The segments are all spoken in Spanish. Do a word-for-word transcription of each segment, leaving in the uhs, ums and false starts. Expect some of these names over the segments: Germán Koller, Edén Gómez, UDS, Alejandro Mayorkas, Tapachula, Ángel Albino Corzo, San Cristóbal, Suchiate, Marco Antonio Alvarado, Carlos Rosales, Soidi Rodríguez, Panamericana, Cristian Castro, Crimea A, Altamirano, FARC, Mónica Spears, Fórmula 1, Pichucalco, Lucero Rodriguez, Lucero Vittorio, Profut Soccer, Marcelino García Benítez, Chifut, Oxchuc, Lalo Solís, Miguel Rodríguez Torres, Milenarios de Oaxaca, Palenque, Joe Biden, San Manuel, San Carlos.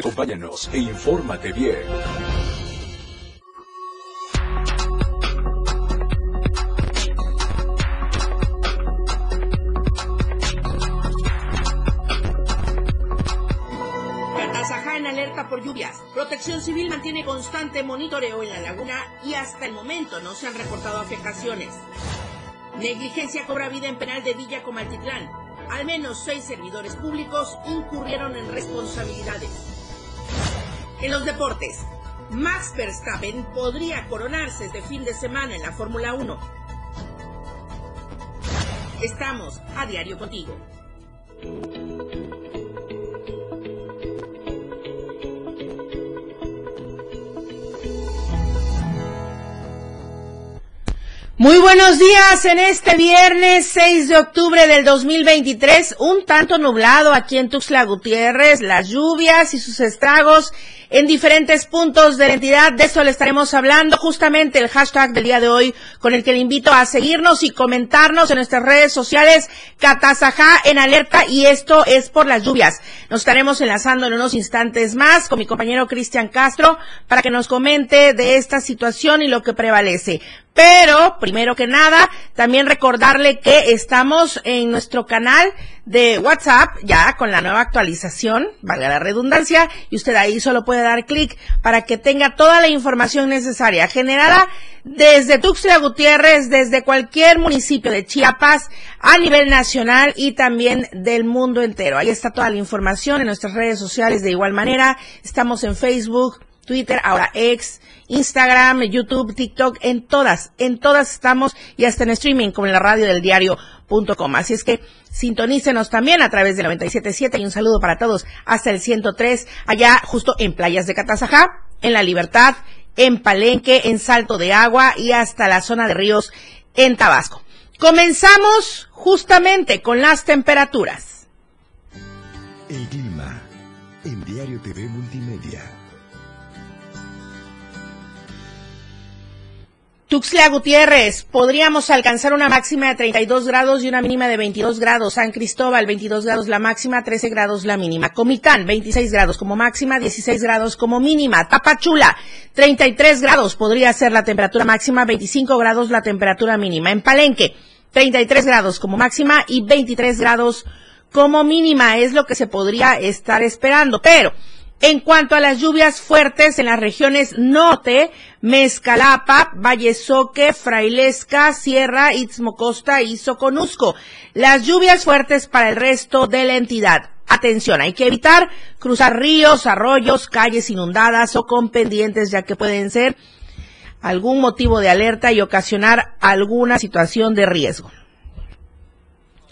Acompáñanos e infórmate bien. Catazajá en alerta por lluvias. Protección Civil mantiene constante monitoreo en la laguna y hasta el momento no se han reportado afectaciones. Negligencia cobra vida en penal de Villa Comaltitlán. Al menos seis servidores públicos incurrieron en responsabilidades. En los deportes, Max Verstappen podría coronarse este fin de semana en la Fórmula uno. Estamos a diario contigo. Muy buenos días en este viernes seis de octubre del dos mil veintitrés, un tanto nublado aquí en Tuxtla Gutiérrez, las lluvias y sus estragos en diferentes puntos de la entidad, de eso le estaremos hablando, justamente el hashtag del día de hoy con el que le invito a seguirnos y comentarnos en nuestras redes sociales, Catazajá en alerta, y esto es por las lluvias. Nos estaremos enlazando en unos instantes más con mi compañero Cristian Castro para que nos comente de esta situación y lo que prevalece. Pero, primero que nada, también recordarle que estamos en nuestro canal de WhatsApp, ya con la nueva actualización, valga la redundancia, y usted ahí solo puede dar clic para que tenga toda la información necesaria, generada desde Tuxtla Gutiérrez, desde cualquier municipio de Chiapas, a nivel nacional y también del mundo entero. Ahí está toda la información en nuestras redes sociales de igual manera. Estamos en Facebook, Twitter, ahora X, Instagram, YouTube, TikTok, en todas, en todas estamos y hasta en streaming como en la radio del diario punto com. Así es que sintonícenos también a través del noventa y siete punto siete y un saludo para todos hasta el ciento tres, allá justo en Playas de Catazajá, en La Libertad, en Palenque, en Salto de Agua y hasta la zona de Ríos en Tabasco. Comenzamos justamente con las temperaturas. El clima en Diario T V Multimedia. Tuxtla Gutiérrez, podríamos alcanzar una máxima de treinta y dos grados y una mínima de veintidós grados. San Cristóbal, veintidós grados la máxima, trece grados la mínima. Comitán, veintiséis grados como máxima, dieciséis grados como mínima. Tapachula, treinta y tres grados podría ser la temperatura máxima, veinticinco grados la temperatura mínima. En Palenque, treinta y tres grados como máxima y veintitrés grados como mínima es lo que se podría estar esperando, pero... En cuanto a las lluvias fuertes en las regiones norte, Mezcalapa, Vallesoque, Frailesca, Sierra, Itzmocosta y Soconusco, las lluvias fuertes para el resto de la entidad. Atención, hay que evitar cruzar ríos, arroyos, calles inundadas o con pendientes, ya que pueden ser algún motivo de alerta y ocasionar alguna situación de riesgo.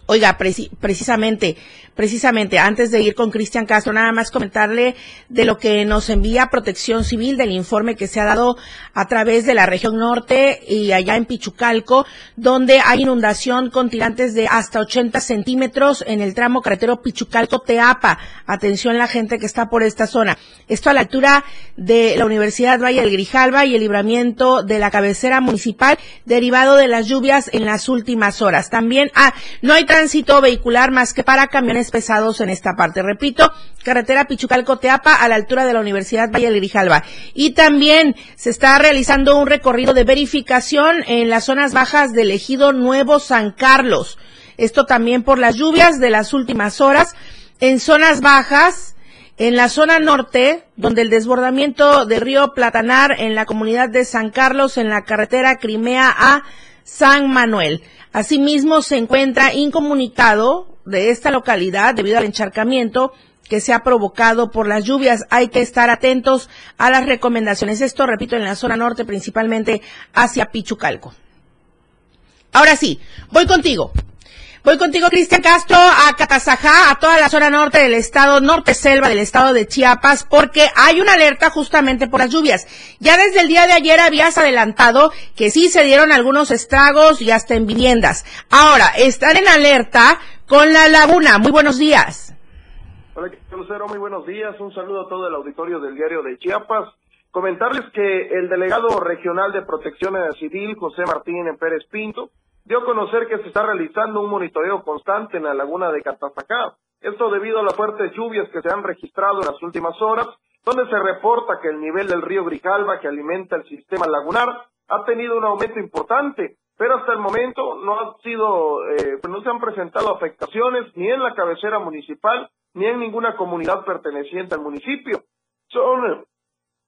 Oiga, preci- precisamente, precisamente, antes de ir con Cristian Castro, nada más comentarle de lo que nos envía Protección Civil, del informe que se ha dado a través de la región norte y allá en Pichucalco, donde hay inundación con tirantes de hasta ochenta centímetros en el tramo carretero Pichucalco-Teapa. Atención la gente que está por esta zona. Esto a la altura de la Universidad Valle del Grijalva y el libramiento de la cabecera municipal, derivado de las lluvias en las últimas horas. También, ah, no hay tránsito vehicular más que para camiones pesados en esta parte. Repito, carretera Pichucalco-Teapa a la altura de la Universidad Valle del Grijalva. Y también se está realizando un recorrido de verificación en las zonas bajas del ejido Nuevo San Carlos. Esto también por las lluvias de las últimas horas. En zonas bajas, en la zona norte, donde el desbordamiento del río Platanar en la comunidad de San Carlos, en la carretera Crimea a San Manuel. Asimismo, se encuentra incomunicado de esta localidad debido al encharcamiento que se ha provocado por las lluvias. Hay que estar atentos a las recomendaciones. Esto, repito, en la zona norte, principalmente hacia Pichucalco. Ahora sí, voy contigo. Voy contigo, Cristian Castro, a Catazajá, a toda la zona norte del estado, norte selva del estado de Chiapas, porque hay una alerta justamente por las lluvias. Ya desde el día de ayer habías adelantado que sí se dieron algunos estragos y hasta en viviendas. Ahora, están en alerta con la laguna. Muy buenos días. Hola, Lucero, muy buenos días. Un saludo a todo el auditorio del Diario de Chiapas. Comentarles que el delegado regional de Protección Civil, José Martín en Pérez Pinto, dio a conocer que se está realizando un monitoreo constante en la laguna de Catazajá Esto debido a las fuertes lluvias que se han registrado en las últimas horas, donde se reporta que el nivel del río Grijalva, que alimenta el sistema lagunar, ha tenido un aumento importante, pero hasta el momento no han sido, eh, no se han presentado afectaciones ni en la cabecera municipal ni en ninguna comunidad perteneciente al municipio. Son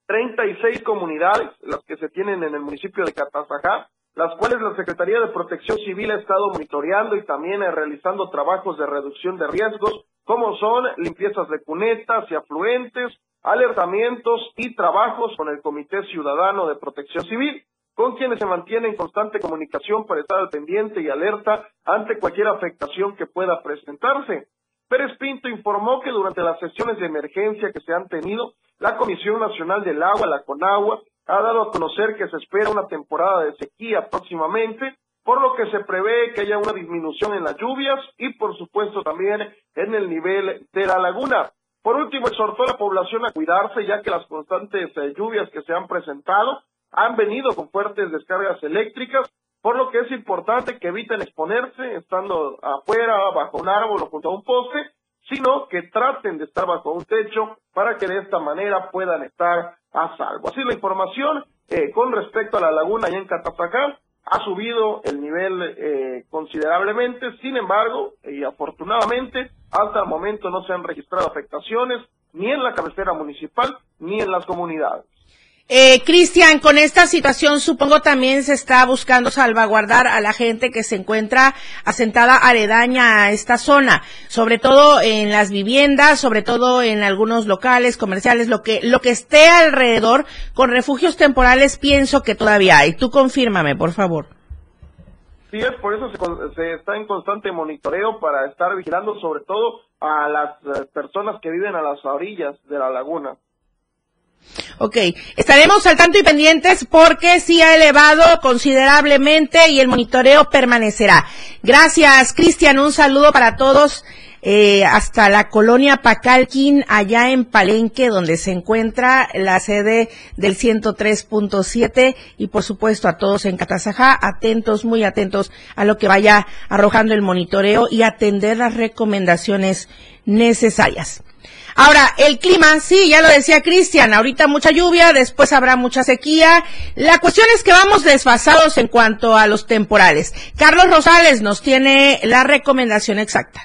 treinta y seis comunidades las que se tienen en el municipio de Catazajá, las cuales la Secretaría de Protección Civil ha estado monitoreando y también realizando trabajos de reducción de riesgos, como son limpiezas de cunetas y afluentes, alertamientos y trabajos con el Comité Ciudadano de Protección Civil, con quienes se mantiene en constante comunicación para estar al pendiente y alerta ante cualquier afectación que pueda presentarse. Pérez Pinto informó que durante las sesiones de emergencia que se han tenido, la Comisión Nacional del Agua, la Conagua, ha dado a conocer que se espera una temporada de sequía próximamente, por lo que se prevé que haya una disminución en las lluvias y, por supuesto, también en el nivel de la laguna. Por último, exhortó a la población a cuidarse, ya que las constantes lluvias que se han presentado han venido con fuertes descargas eléctricas, por lo que es importante que eviten exponerse estando afuera, bajo un árbol o junto a un poste, sino que traten de estar bajo un techo para que de esta manera puedan estar a salvo. Así la información eh, con respecto a la laguna y en Catazajá ha subido el nivel eh, considerablemente, sin embargo, y afortunadamente, hasta el momento no se han registrado afectaciones ni en la cabecera municipal ni en las comunidades. Eh, Cristian, con esta situación supongo también se está buscando salvaguardar a la gente que se encuentra asentada aledaña a esta zona, sobre todo en las viviendas, sobre todo en algunos locales comerciales, lo que lo que esté alrededor con refugios temporales pienso que todavía hay. Tú confírmame, por favor. Sí, es por eso se, se está en constante monitoreo para estar vigilando sobre todo a las personas que viven a las orillas de la laguna. Ok, estaremos al tanto y pendientes porque sí ha elevado considerablemente y el monitoreo permanecerá. Gracias, Cristian, un saludo para todos eh, hasta la colonia Pacalquín, allá en Palenque, donde se encuentra la sede del ciento tres punto siete y por supuesto a todos en Catazajá, atentos, muy atentos a lo que vaya arrojando el monitoreo y atender las recomendaciones necesarias. Ahora, el clima, sí, ya lo decía Cristian, ahorita mucha lluvia, después habrá mucha sequía. La cuestión es que vamos desfasados en cuanto a los temporales. Carlos Rosales nos tiene la recomendación exacta.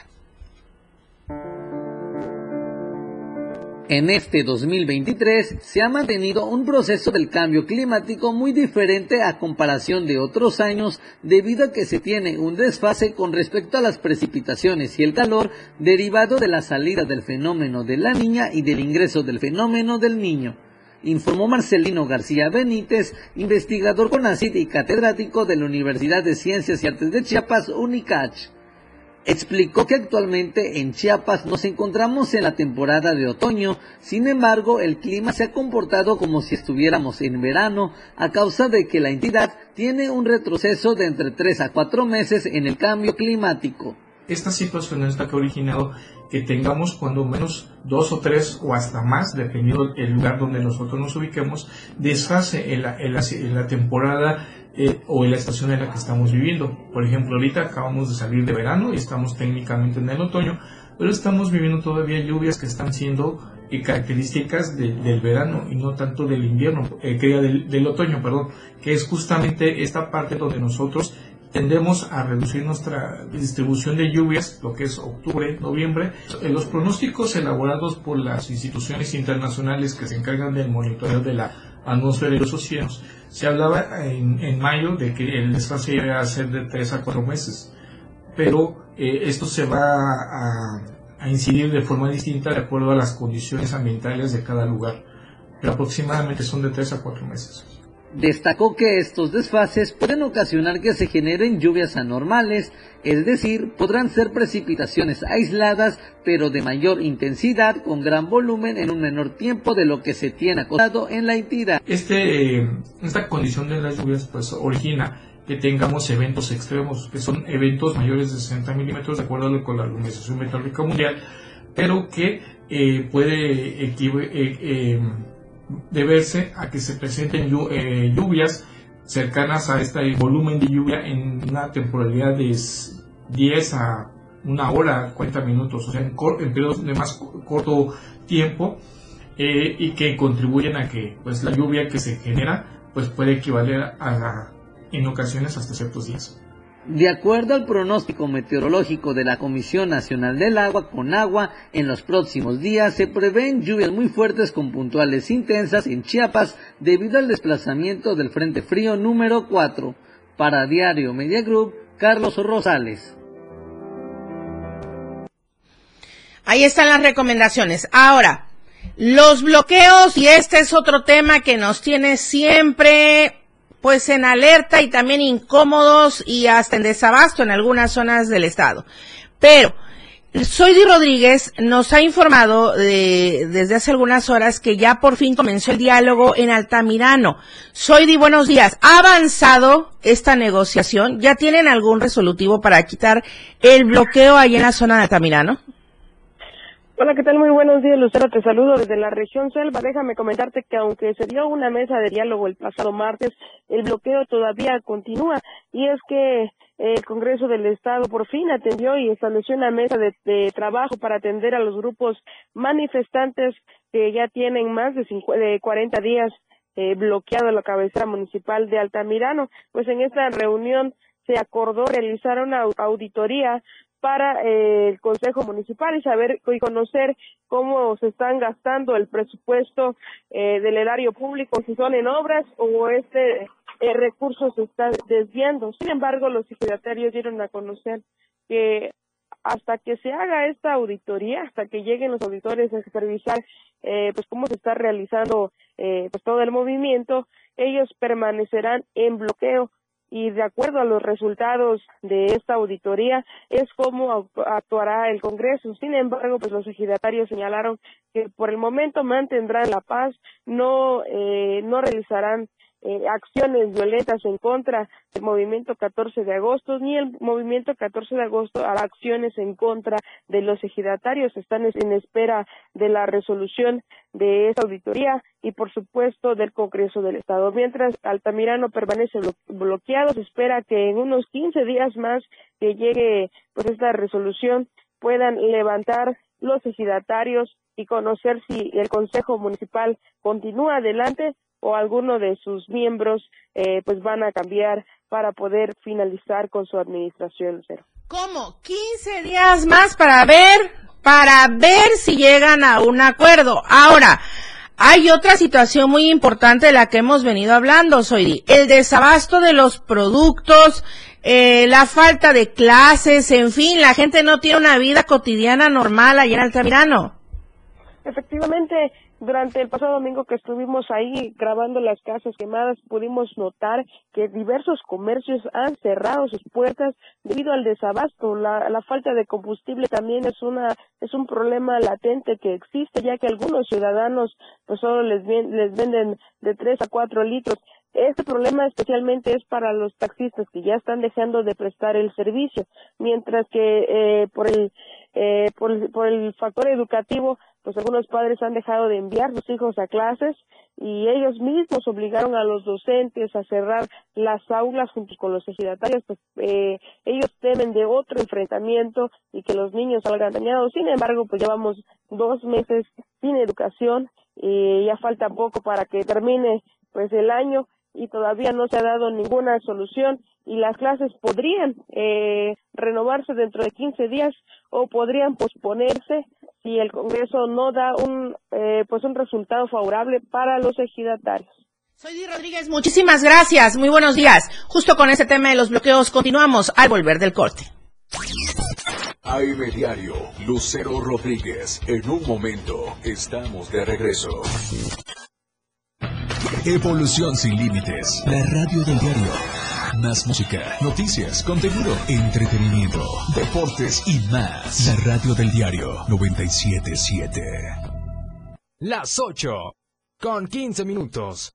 En este dos mil veintitrés se ha mantenido un proceso del cambio climático muy diferente a comparación de otros años debido a que se tiene un desfase con respecto a las precipitaciones y el calor derivado de la salida del fenómeno de la Niña y del ingreso del fenómeno del Niño, informó Marcelino García Benítez, investigador CONACYT y catedrático de la Universidad de Ciencias y Artes de Chiapas, UNICACH. Explicó que actualmente en Chiapas nos encontramos en la temporada de otoño, sin embargo el clima se ha comportado como si estuviéramos en verano a causa de que la entidad tiene un retroceso de entre tres a cuatro meses en el cambio climático. Esta situación es la que ha originado que tengamos cuando menos dos o tres o hasta más, dependiendo del lugar donde nosotros nos ubiquemos, desfase en la, en la, en la temporada Eh, o en la estación en la que estamos viviendo. Por ejemplo, ahorita acabamos de salir de verano y estamos técnicamente en el otoño, pero estamos viviendo todavía lluvias que están siendo eh, características de, del verano y no tanto del invierno, eh, que del, del otoño, perdón, que es justamente esta parte donde nosotros tendemos a reducir nuestra distribución de lluvias, lo que es octubre, noviembre. Los pronósticos elaborados por las instituciones internacionales que se encargan del monitoreo de la atmósfera y los océanos, se hablaba en, en mayo de que el desfase iba a ser de tres a cuatro meses, pero eh, esto se va a, a incidir de forma distinta de acuerdo a las condiciones ambientales de cada lugar, pero aproximadamente son de tres a cuatro meses. Destacó que estos desfases pueden ocasionar que se generen lluvias anormales, es decir, podrán ser precipitaciones aisladas, pero de mayor intensidad, con gran volumen en un menor tiempo de lo que se tiene acostumbrado en la entidad. Este, esta condición de las lluvias pues origina que tengamos eventos extremos, que son eventos mayores de sesenta milímetros, de acuerdo con la Organización Meteorológica Mundial, pero que eh, puede equivocar... Eh, eh, deberse a que se presenten lluvias cercanas a este volumen de lluvia en una temporalidad de 10 a una hora, cuarenta minutos, o sea, en, en periodos de más corto tiempo, eh, y que contribuyen a que pues la lluvia que se genera pues puede equivaler a, la, en ocasiones, hasta ciertos días. De acuerdo al pronóstico meteorológico de la Comisión Nacional del Agua, CONAGUA, en los próximos días se prevén lluvias muy fuertes con puntuales intensas en Chiapas debido al desplazamiento del Frente Frío número cuatro. Para Diario Media Group, Carlos Rosales. Ahí están las recomendaciones. Ahora, los bloqueos, y este es otro tema que nos tiene siempre pues en alerta y también incómodos y hasta en desabasto en algunas zonas del estado. Pero Soidi Rodríguez nos ha informado de, desde hace algunas horas que ya por fin comenzó el diálogo en Altamirano. Soidi, buenos días. ¿Ha avanzado esta negociación? ¿Ya tienen algún resolutivo para quitar el bloqueo ahí en la zona de Altamirano? Hola, ¿qué tal? Muy buenos días, Lucero. Te saludo desde la región Selva. Déjame comentarte que aunque se dio una mesa de diálogo el pasado martes, el bloqueo todavía continúa, y es que el Congreso del Estado por fin atendió y estableció una mesa de, de trabajo para atender a los grupos manifestantes que ya tienen más de, cincuenta, de cuarenta días eh, bloqueado la cabecera municipal de Altamirano. Pues en esta reunión se acordó realizar una auditoría para eh, el Consejo Municipal y saber y conocer cómo se están gastando el presupuesto eh, del erario público, si son en obras o este eh, recurso se está desviando. Sin embargo, los ejidatarios dieron a conocer que hasta que se haga esta auditoría, hasta que lleguen los auditores a supervisar eh, pues cómo se está realizando eh, pues todo el movimiento, ellos permanecerán en bloqueo. Y de acuerdo a los resultados de esta auditoría es cómo actuará el Congreso. Sin embargo, pues los ejidatarios señalaron que por el momento mantendrán la paz, no eh, no realizarán eh, acciones violentas en contra del movimiento catorce de agosto, ni el movimiento catorce de agosto hará acciones en contra de los ejidatarios. Están en espera de la resolución de esta auditoría y por supuesto del Congreso del Estado. Mientras Altamirano permanece bloqueado, se espera que en unos quince días más que llegue pues esta resolución puedan levantar los ejidatarios y conocer si el Consejo Municipal continúa adelante o alguno de sus miembros eh, pues van a cambiar para poder finalizar con su administración. Cero. ¿Cómo? quince días más para ver, para ver si llegan a un acuerdo. Ahora, hay otra situación muy importante de la que hemos venido hablando, Soidi, el desabasto de los productos, eh, la falta de clases, en fin, la gente no tiene una vida cotidiana normal allá en Altamirano. Efectivamente, durante el pasado domingo que estuvimos ahí grabando las casas quemadas, pudimos notar que diversos comercios han cerrado sus puertas debido al desabasto. La, la falta de combustible también es una es un problema latente que existe, ya que algunos ciudadanos pues solo les, les venden de tres a cuatro litros. Este problema especialmente es para los taxistas que ya están dejando de prestar el servicio, mientras que eh, por el eh, por, por el factor educativo, pues algunos padres han dejado de enviar a sus hijos a clases y ellos mismos obligaron a los docentes a cerrar las aulas junto con los ejidatarios, pues eh, ellos temen de otro enfrentamiento y que los niños salgan dañados. Sin embargo, pues llevamos dos meses sin educación y ya falta poco para que termine pues el año y todavía no se ha dado ninguna solución, y las clases podrían eh, renovarse dentro de quince días o podrían posponerse si el Congreso no da un eh, pues un resultado favorable para los ejidatarios. Soidi Rodríguez, muchísimas gracias, muy buenos días. Justo con ese tema de los bloqueos continuamos al volver del corte. A M Diario, Lucero Rodríguez, en un momento estamos de regreso. Evolución sin límites, la radio del diario. Más música, noticias, contenido, entretenimiento, deportes y más. La radio del diario noventa y siete punto siete. Las ocho con quince minutos.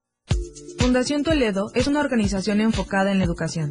Fundación Toledo es una organización enfocada en la educación.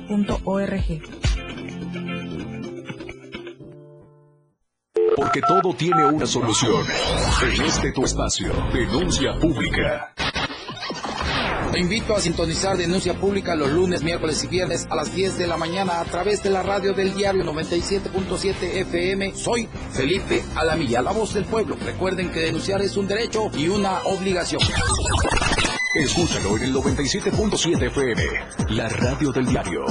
punto org. Porque todo tiene una solución. En este tu espacio, Denuncia Pública. Te invito a sintonizar Denuncia Pública los lunes, miércoles y viernes a las diez de la mañana a través de la radio del diario noventa y siete punto siete F M. Soy Felipe Alamilla, la voz del pueblo. Recuerden que denunciar es un derecho y una obligación. Escúchalo en el noventa y siete punto siete F M, la radio del diario.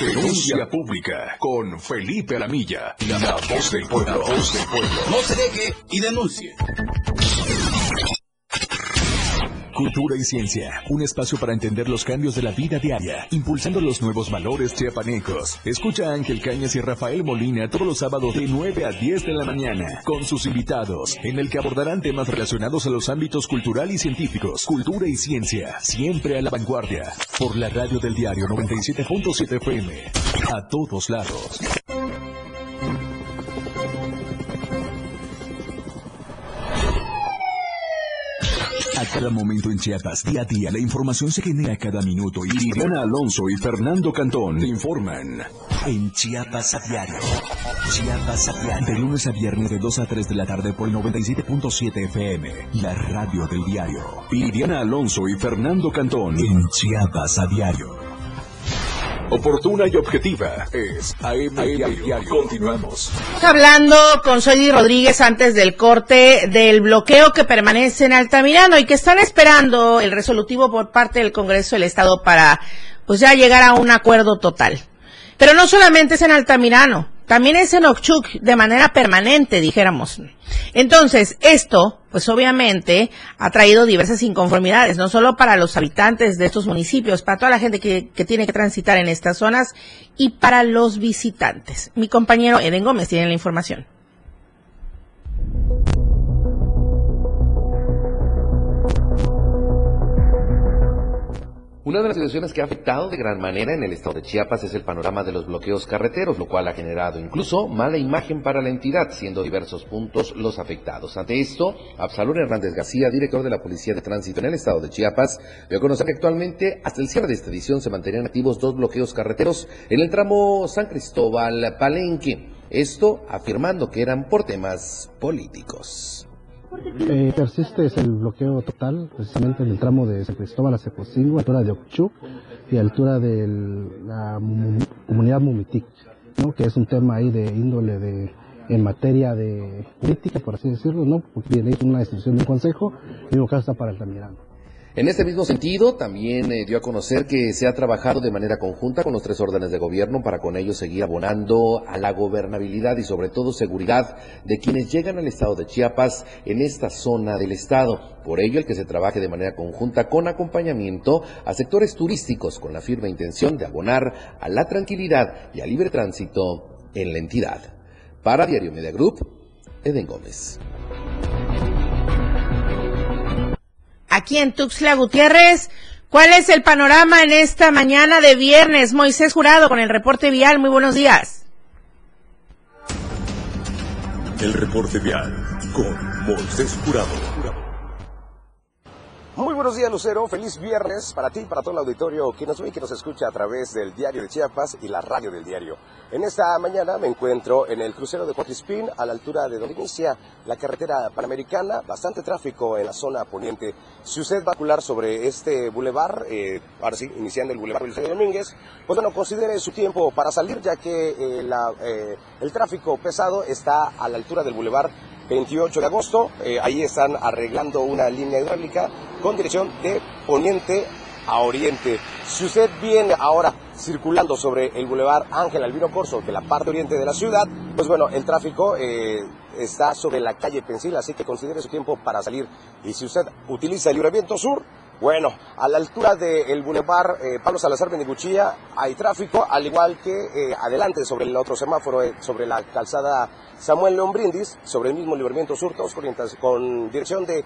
Denuncia Pública con Felipe Alamilla, la, la voz del pueblo. La voz del pueblo. No se deje y denuncie. Cultura y ciencia, un espacio para entender los cambios de la vida diaria, impulsando los nuevos valores chiapanecos. Escucha a Ángel Cañas y Rafael Molina todos los sábados de nueve a diez de la mañana, con sus invitados, en el que abordarán temas relacionados a los ámbitos cultural y científicos. Cultura y ciencia, siempre a la vanguardia, por la radio del diario noventa y siete punto siete F M, a todos lados. A cada momento en Chiapas, día a día, la información se genera cada minuto y Liliana Alonso y Fernando Cantón te informan en Chiapas a diario. Chiapas a diario. De lunes a viernes de dos a tres de la tarde por el noventa y siete punto siete F M, la radio del diario. Liliana Alonso y Fernando Cantón en Chiapas a diario. Oportuna y objetiva es A M, A M Diario. Diario. Continuamos. Hablando con Soidi Rodríguez antes del corte del bloqueo que permanece en Altamirano y que están esperando el resolutivo por parte del Congreso del Estado para pues ya llegar a un acuerdo total. Pero no solamente es en Altamirano, también es en Oxchuc de manera permanente, dijéramos. Entonces, esto, pues obviamente, ha traído diversas inconformidades, no solo para los habitantes de estos municipios, para toda la gente que, que tiene que transitar en estas zonas y para los visitantes. Mi compañero Edén Gómez tiene la información. Una de las situaciones que ha afectado de gran manera en el estado de Chiapas es el panorama de los bloqueos carreteros, lo cual ha generado incluso mala imagen para la entidad, siendo diversos puntos los afectados. Ante esto, Absalón Hernández García, director de la Policía de Tránsito en el estado de Chiapas, dio a conocer que actualmente, hasta el cierre de esta edición, se mantenían activos dos bloqueos carreteros en el tramo San Cristóbal-Palenque. Esto afirmando que eran por temas políticos. Eh, persiste el bloqueo total precisamente en el tramo de San Cristóbal a Sepocingo, altura de Oxchuc y altura de la mum, comunidad Mumitic, ¿no? Que es un tema ahí de índole de en materia de política, por así decirlo, ¿no? Porque viene una institución de un consejo y un caso para el Altamirano. En este mismo sentido, también eh, dio a conocer que se ha trabajado de manera conjunta con los tres órdenes de gobierno para con ellos seguir abonando a la gobernabilidad y sobre todo seguridad de quienes llegan al estado de Chiapas en esta zona del estado. Por ello, el que se trabaje de manera conjunta con acompañamiento a sectores turísticos con la firme intención de abonar a la tranquilidad y al libre tránsito en la entidad. Para Diario Media Group, Edén Gómez. Aquí en Tuxtla Gutiérrez, ¿cuál es el panorama en esta mañana de viernes? Moisés Jurado con el reporte vial, muy buenos días. El reporte vial con Moisés Jurado. Muy buenos días, Lucero, feliz viernes para ti y para todo el auditorio que nos ve y que nos escucha a través del Diario de Chiapas y la radio del diario. En esta mañana me encuentro en el crucero de Cuautispín, a la altura de donde inicia la carretera panamericana, bastante tráfico en la zona poniente. Si usted va a circular sobre este bulevar, eh, ahora sí, iniciando el bulevar Belisario Domínguez, pues bueno, considere su tiempo para salir, ya que eh, la, eh, el tráfico pesado está a la altura del bulevar veintiocho de agosto, eh, ahí están arreglando una línea hidráulica con dirección de poniente a oriente. Si usted viene ahora circulando sobre el bulevar Ángel Albino Corzo, que es la parte oriente de la ciudad, pues bueno, el tráfico eh, está sobre la calle Pensil, así que considere su tiempo para salir. Y si usted utiliza el libramiento sur, Bueno, a la altura del bulevar eh, Pablo Salazar Benicuchilla hay tráfico, al igual que eh, adelante sobre el otro semáforo, eh, sobre la calzada Samuel León Brindis, sobre el mismo Libramiento Sur, todos con dirección de,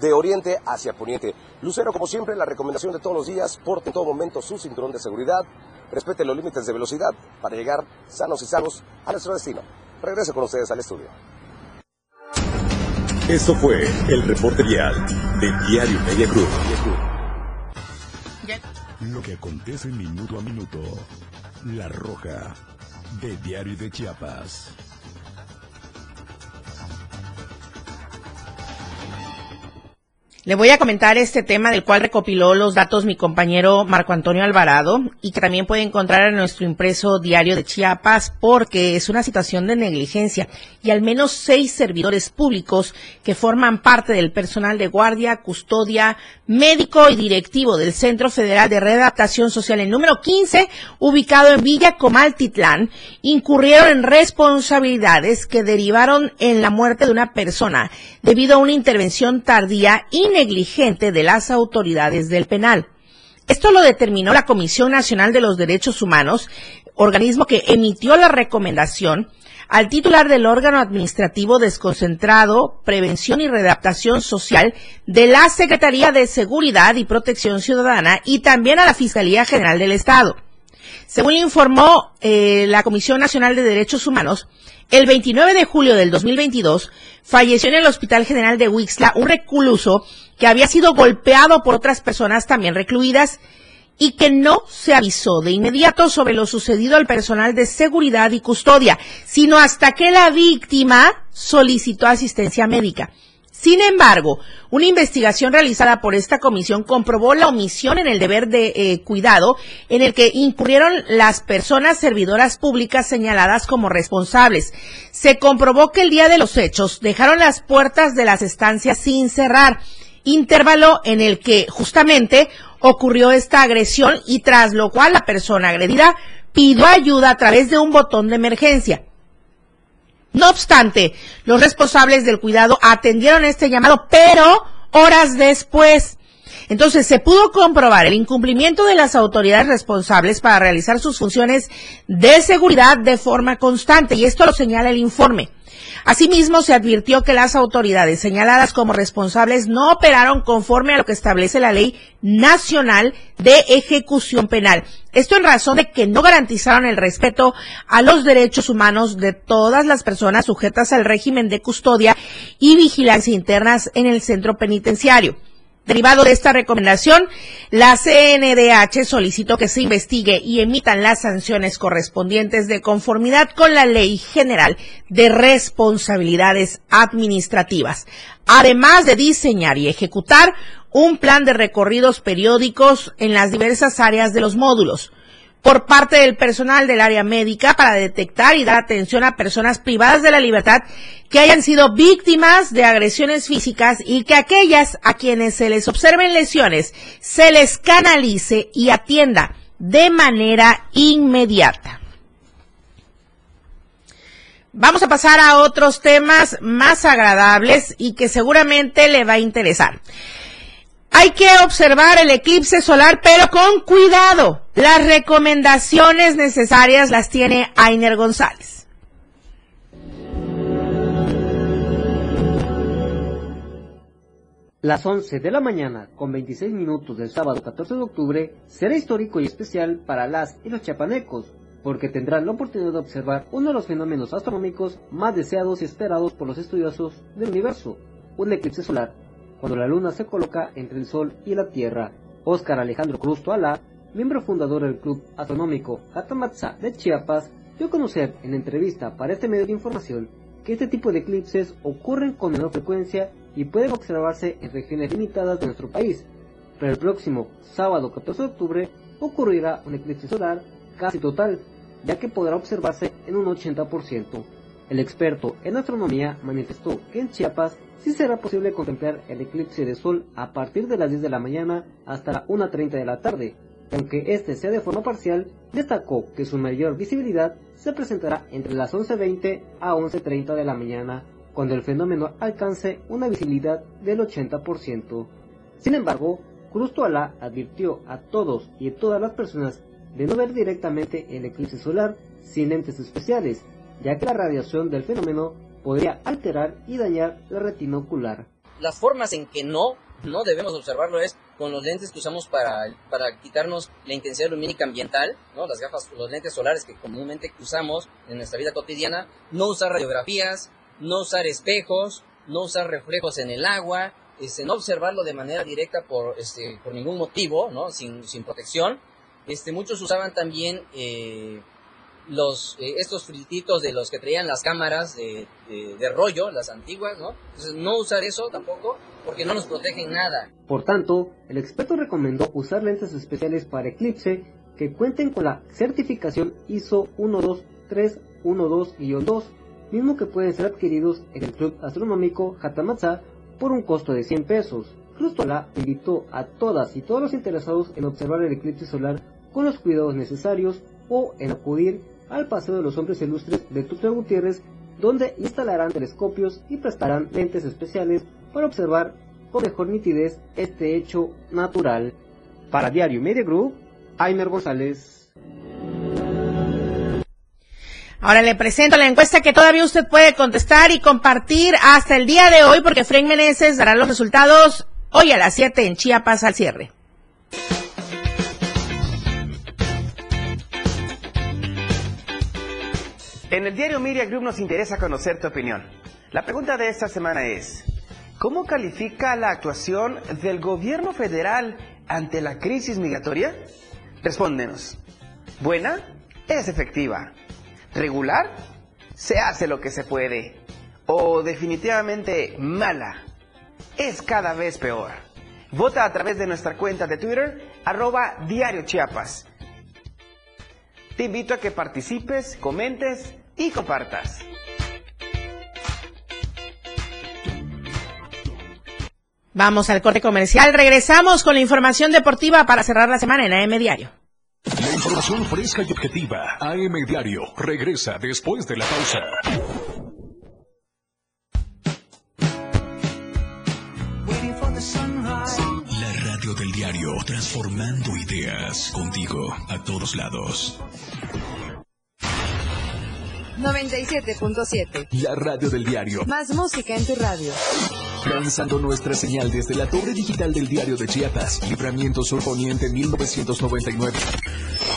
de oriente hacia poniente. Lucero, como siempre, la recomendación de todos los días, porte en todo momento su cinturón de seguridad, respete los límites de velocidad para llegar sanos y sanos a nuestro destino. Regreso con ustedes al estudio. Esto fue el reporte vial de Diario Media Group. Lo que acontece minuto a minuto. La Roja de Diario de Chiapas. Le voy a comentar este tema del cual recopiló los datos mi compañero Marco Antonio Alvarado y que también puede encontrar en nuestro impreso Diario de Chiapas, porque es una situación de negligencia y al menos seis servidores públicos que forman parte del personal de guardia, custodia, médico y directivo del Centro Federal de Readaptación Social en número quince, ubicado en Villa Comaltitlán, incurrieron en responsabilidades que derivaron en la muerte de una persona debido a una intervención tardía y negligente de las autoridades del penal. Esto lo determinó la Comisión Nacional de los Derechos Humanos, organismo que emitió la recomendación al titular del órgano administrativo desconcentrado, Prevención y Readaptación Social de la Secretaría de Seguridad y Protección Ciudadana y también a la Fiscalía General del Estado. Según informó eh, la Comisión Nacional de Derechos Humanos, el veintinueve de julio del dos mil veintidós falleció en el Hospital General de Huixtla un recluso que había sido golpeado por otras personas también recluidas y que no se avisó de inmediato sobre lo sucedido al personal de seguridad y custodia, sino hasta que la víctima solicitó asistencia médica. Sin embargo, una investigación realizada por esta comisión comprobó la omisión en el deber de eh, cuidado en el que incurrieron las personas servidoras públicas señaladas como responsables. Se comprobó que el día de los hechos dejaron las puertas de las estancias sin cerrar, intervalo en el que justamente ocurrió esta agresión y tras lo cual la persona agredida pidió ayuda a través de un botón de emergencia. No obstante, los responsables del cuidado atendieron este llamado, pero horas después. Entonces, se pudo comprobar el incumplimiento de las autoridades responsables para realizar sus funciones de seguridad de forma constante, y esto lo señala el informe. Asimismo, se advirtió que las autoridades señaladas como responsables no operaron conforme a lo que establece la Ley Nacional de Ejecución Penal. Esto en razón de que no garantizaron el respeto a los derechos humanos de todas las personas sujetas al régimen de custodia y vigilancia internas en el centro penitenciario. Derivado de esta recomendación, la C N D H solicitó que se investigue y emitan las sanciones correspondientes de conformidad con la Ley General de Responsabilidades Administrativas, además de diseñar y ejecutar un plan de recorridos periódicos en las diversas áreas de los módulos por parte del personal del área médica para detectar y dar atención a personas privadas de la libertad que hayan sido víctimas de agresiones físicas y que aquellas a quienes se les observen lesiones se les canalice y atienda de manera inmediata. Vamos a pasar a otros temas más agradables y que seguramente le va a interesar. Hay que observar el eclipse solar, pero con cuidado. Las recomendaciones necesarias las tiene Ainer González. Las once de la mañana con veintiséis minutos del sábado catorce de octubre será histórico y especial para las y los chiapanecos, porque tendrán la oportunidad de observar uno de los fenómenos astronómicos más deseados y esperados por los estudiosos del universo, un eclipse solar, cuando la luna se coloca entre el sol y la tierra. Óscar Alejandro Cruz Toalá, miembro fundador del Club Astronómico Jatamatzá de Chiapas, dio a conocer en entrevista para este medio de información que este tipo de eclipses ocurren con menor frecuencia y pueden observarse en regiones limitadas de nuestro país, pero el próximo sábado catorce de octubre ocurrirá un eclipse solar casi total, ya que podrá observarse en un ochenta por ciento. El experto en astronomía manifestó que en Chiapas sí será posible contemplar el eclipse de sol a partir de las diez de la mañana hasta la una treinta de la tarde. Aunque este sea de forma parcial, destacó que su mayor visibilidad se presentará entre las once veinte a once treinta de la mañana, cuando el fenómeno alcance una visibilidad del ochenta por ciento. Sin embargo, Cruztoalá advirtió a todos y a todas las personas de no ver directamente el eclipse solar sin lentes especiales, ya que la radiación del fenómeno podría alterar y dañar la retina ocular. Las formas en que no, no debemos observarlo es con los lentes que usamos para, para quitarnos la intensidad lumínica ambiental, ¿no? Las gafas, los lentes solares que comúnmente usamos en nuestra vida cotidiana, no usar radiografías, no usar espejos, no usar reflejos en el agua, este, no observarlo de manera directa por, este, por ningún motivo, ¿no? Sin, sin protección. Este, muchos usaban también eh, los, eh, estos filtritos de los que traían las cámaras de, de, de rollo, las antiguas, ¿no? Entonces, no usar eso tampoco, porque no nos protegen nada. Por tanto, el experto recomendó usar lentes especiales para eclipse que cuenten con la certificación I S O uno dos tres uno dos guion dos, mismo que pueden ser adquiridos en el Club Astronómico Jatamatzá por un costo de cien pesos. Cruztoalá invitó a todas y todos los interesados en observar el eclipse solar con los cuidados necesarios o en acudir al Paseo de los Hombres Ilustres de Tuxtla Gutiérrez, donde instalarán telescopios y prestarán lentes especiales para observar con mejor nitidez este hecho natural. Para Diario Media Group, Ainer González. Ahora le presento la encuesta que todavía usted puede contestar y compartir hasta el día de hoy, porque Frank Meneses dará los resultados hoy a las siete en Chiapas al cierre. En el diario Media Group nos interesa conocer tu opinión. La pregunta de esta semana es: ¿cómo califica la actuación del gobierno federal ante la crisis migratoria? Respóndenos. Buena, es efectiva. Regular, se hace lo que se puede. O definitivamente mala, es cada vez peor. Vota a través de nuestra cuenta de Twitter, arroba Diario Chiapas. Te invito a que participes, comentes y compartas. Vamos al corte comercial. Regresamos con la información deportiva para cerrar la semana en A M Diario. La información fresca y objetiva. A M Diario regresa después de la pausa. La radio del diario, transformando ideas. Contigo, a todos lados. noventa y siete punto siete. La radio del diario. Más música en tu radio. Lanzando nuestra señal desde la torre digital del diario de Chiapas, Libramiento Sur Poniente mil novecientos noventa y nueve.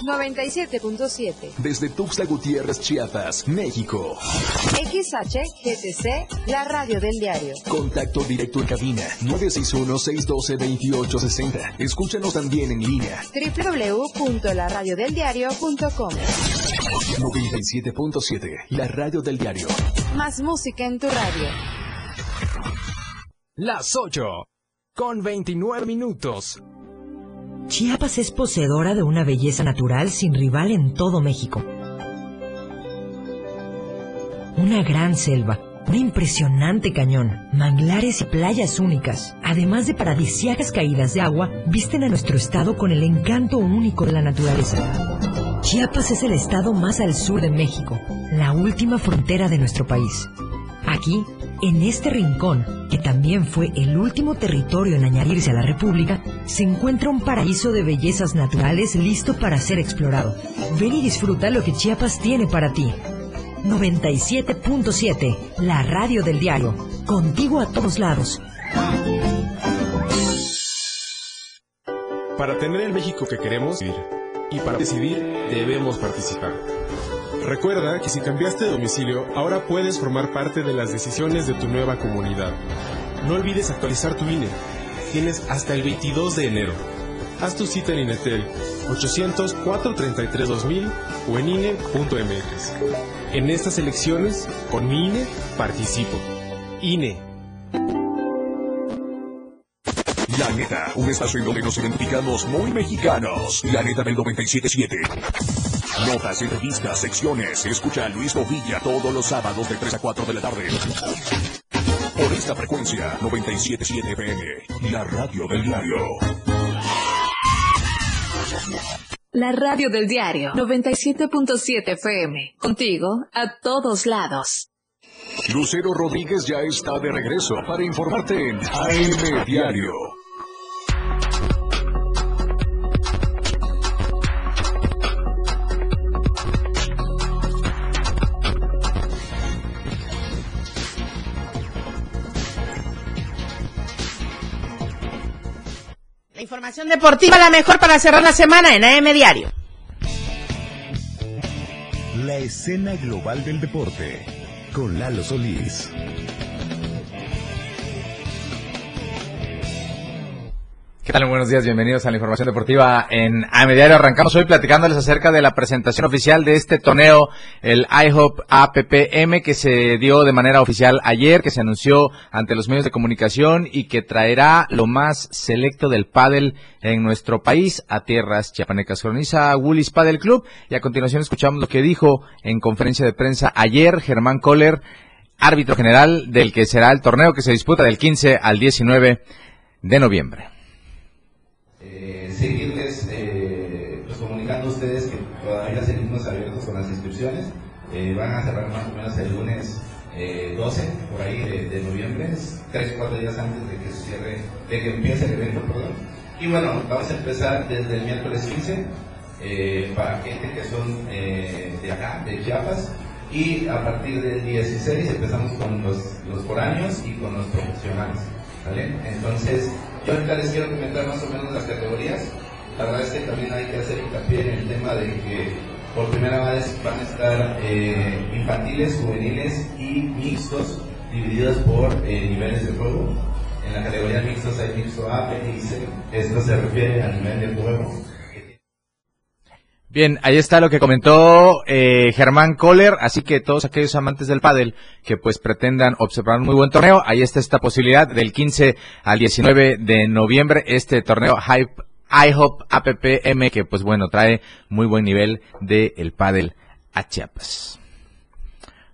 noventa y siete punto siete. Desde Tuxtla Gutiérrez, Chiapas, México. X H G T C, la radio del diario. Contacto directo en cabina, nueve seis uno, seis uno dos, dos ocho seis cero. Escúchanos también en línea. doble u doble u doble u punto la radio del diario punto com. noventa y siete punto siete, la radio del diario. Más música en tu radio. Las ocho con veintinueve minutos. Chiapas es poseedora de una belleza natural sin rival en todo México. Una gran selva, un impresionante cañón, manglares y playas únicas, además de paradisíacas caídas de agua, visten a nuestro estado con el encanto único de la naturaleza. Chiapas es el estado más al sur de México, la última frontera de nuestro país. Aquí, en este rincón, que también fue el último territorio en añadirse a la República, se encuentra un paraíso de bellezas naturales listo para ser explorado. Ven y disfruta lo que Chiapas tiene para ti. noventa y siete punto siete, la radio del diario. Contigo a todos lados. Para tener el México que queremos vivir y para decidir debemos participar. Recuerda que si cambiaste de domicilio, ahora puedes formar parte de las decisiones de tu nueva comunidad. No olvides actualizar tu I N E. Tienes hasta el veintidós de enero. Haz tu cita en Inetel ochocientos cuatro treinta y tres dos mil o en I N E punto M X. En estas elecciones, con mi I N E, participo. I N E. La Neta, un espacio en donde nos identificamos muy mexicanos. La Neta del noventa y siete punto siete. Notas, entrevistas, secciones. Escucha a Luis Bovilla todos los sábados de tres a cuatro de la tarde. Por esta frecuencia, noventa y siete punto siete F M, la radio del diario. La radio del diario, noventa y siete punto siete F M, contigo a todos lados. Lucero Rodríguez ya está de regreso para informarte en A M Diario. La información deportiva, la mejor para cerrar la semana en A M Diario. La escena global del deporte con Lalo Solís. ¿Qué tal? Buenos días, bienvenidos a la información deportiva en A M Diario. Arrancamos hoy platicándoles acerca de la presentación oficial de este torneo, el I H O P A P P M, que se dio de manera oficial ayer, que se anunció ante los medios de comunicación y que traerá lo más selecto del pádel en nuestro país a tierras chiapanecas. Croniza Woolies Padel Club, y a continuación escuchamos lo que dijo en conferencia de prensa ayer Germán Koller, árbitro general del que será el torneo que se disputa del quince al diecinueve de noviembre. Eh, seguirles eh, pues comunicando a ustedes que todavía seguimos abiertos con las inscripciones. Eh, van a cerrar más o menos el lunes eh, doce, por ahí de, de noviembre, tres o cuatro días antes de que se cierre, de que empiece el evento, perdón. Y bueno, vamos a empezar desde el miércoles quince eh, para gente que son eh, de acá, de Chiapas, y a partir del dieciséis empezamos con los, los foráneos y con los profesionales, ¿vale? Entonces, yo ahorita les quiero comentar más o menos las categorías. La verdad es que también hay que hacer hincapié en el tema de que por primera vez van a estar eh, infantiles, juveniles y mixtos, divididos por eh, niveles de juego. En la categoría mixtos hay mixto A, B y C. Esto se refiere al nivel de juego. Bien, ahí está lo que comentó eh, Germán Koller, así que todos aquellos amantes del pádel que pues pretendan observar un muy buen torneo, ahí está esta posibilidad del quince al diecinueve de noviembre, este torneo I H O P A P P M, que pues bueno, trae muy buen nivel de el pádel a Chiapas.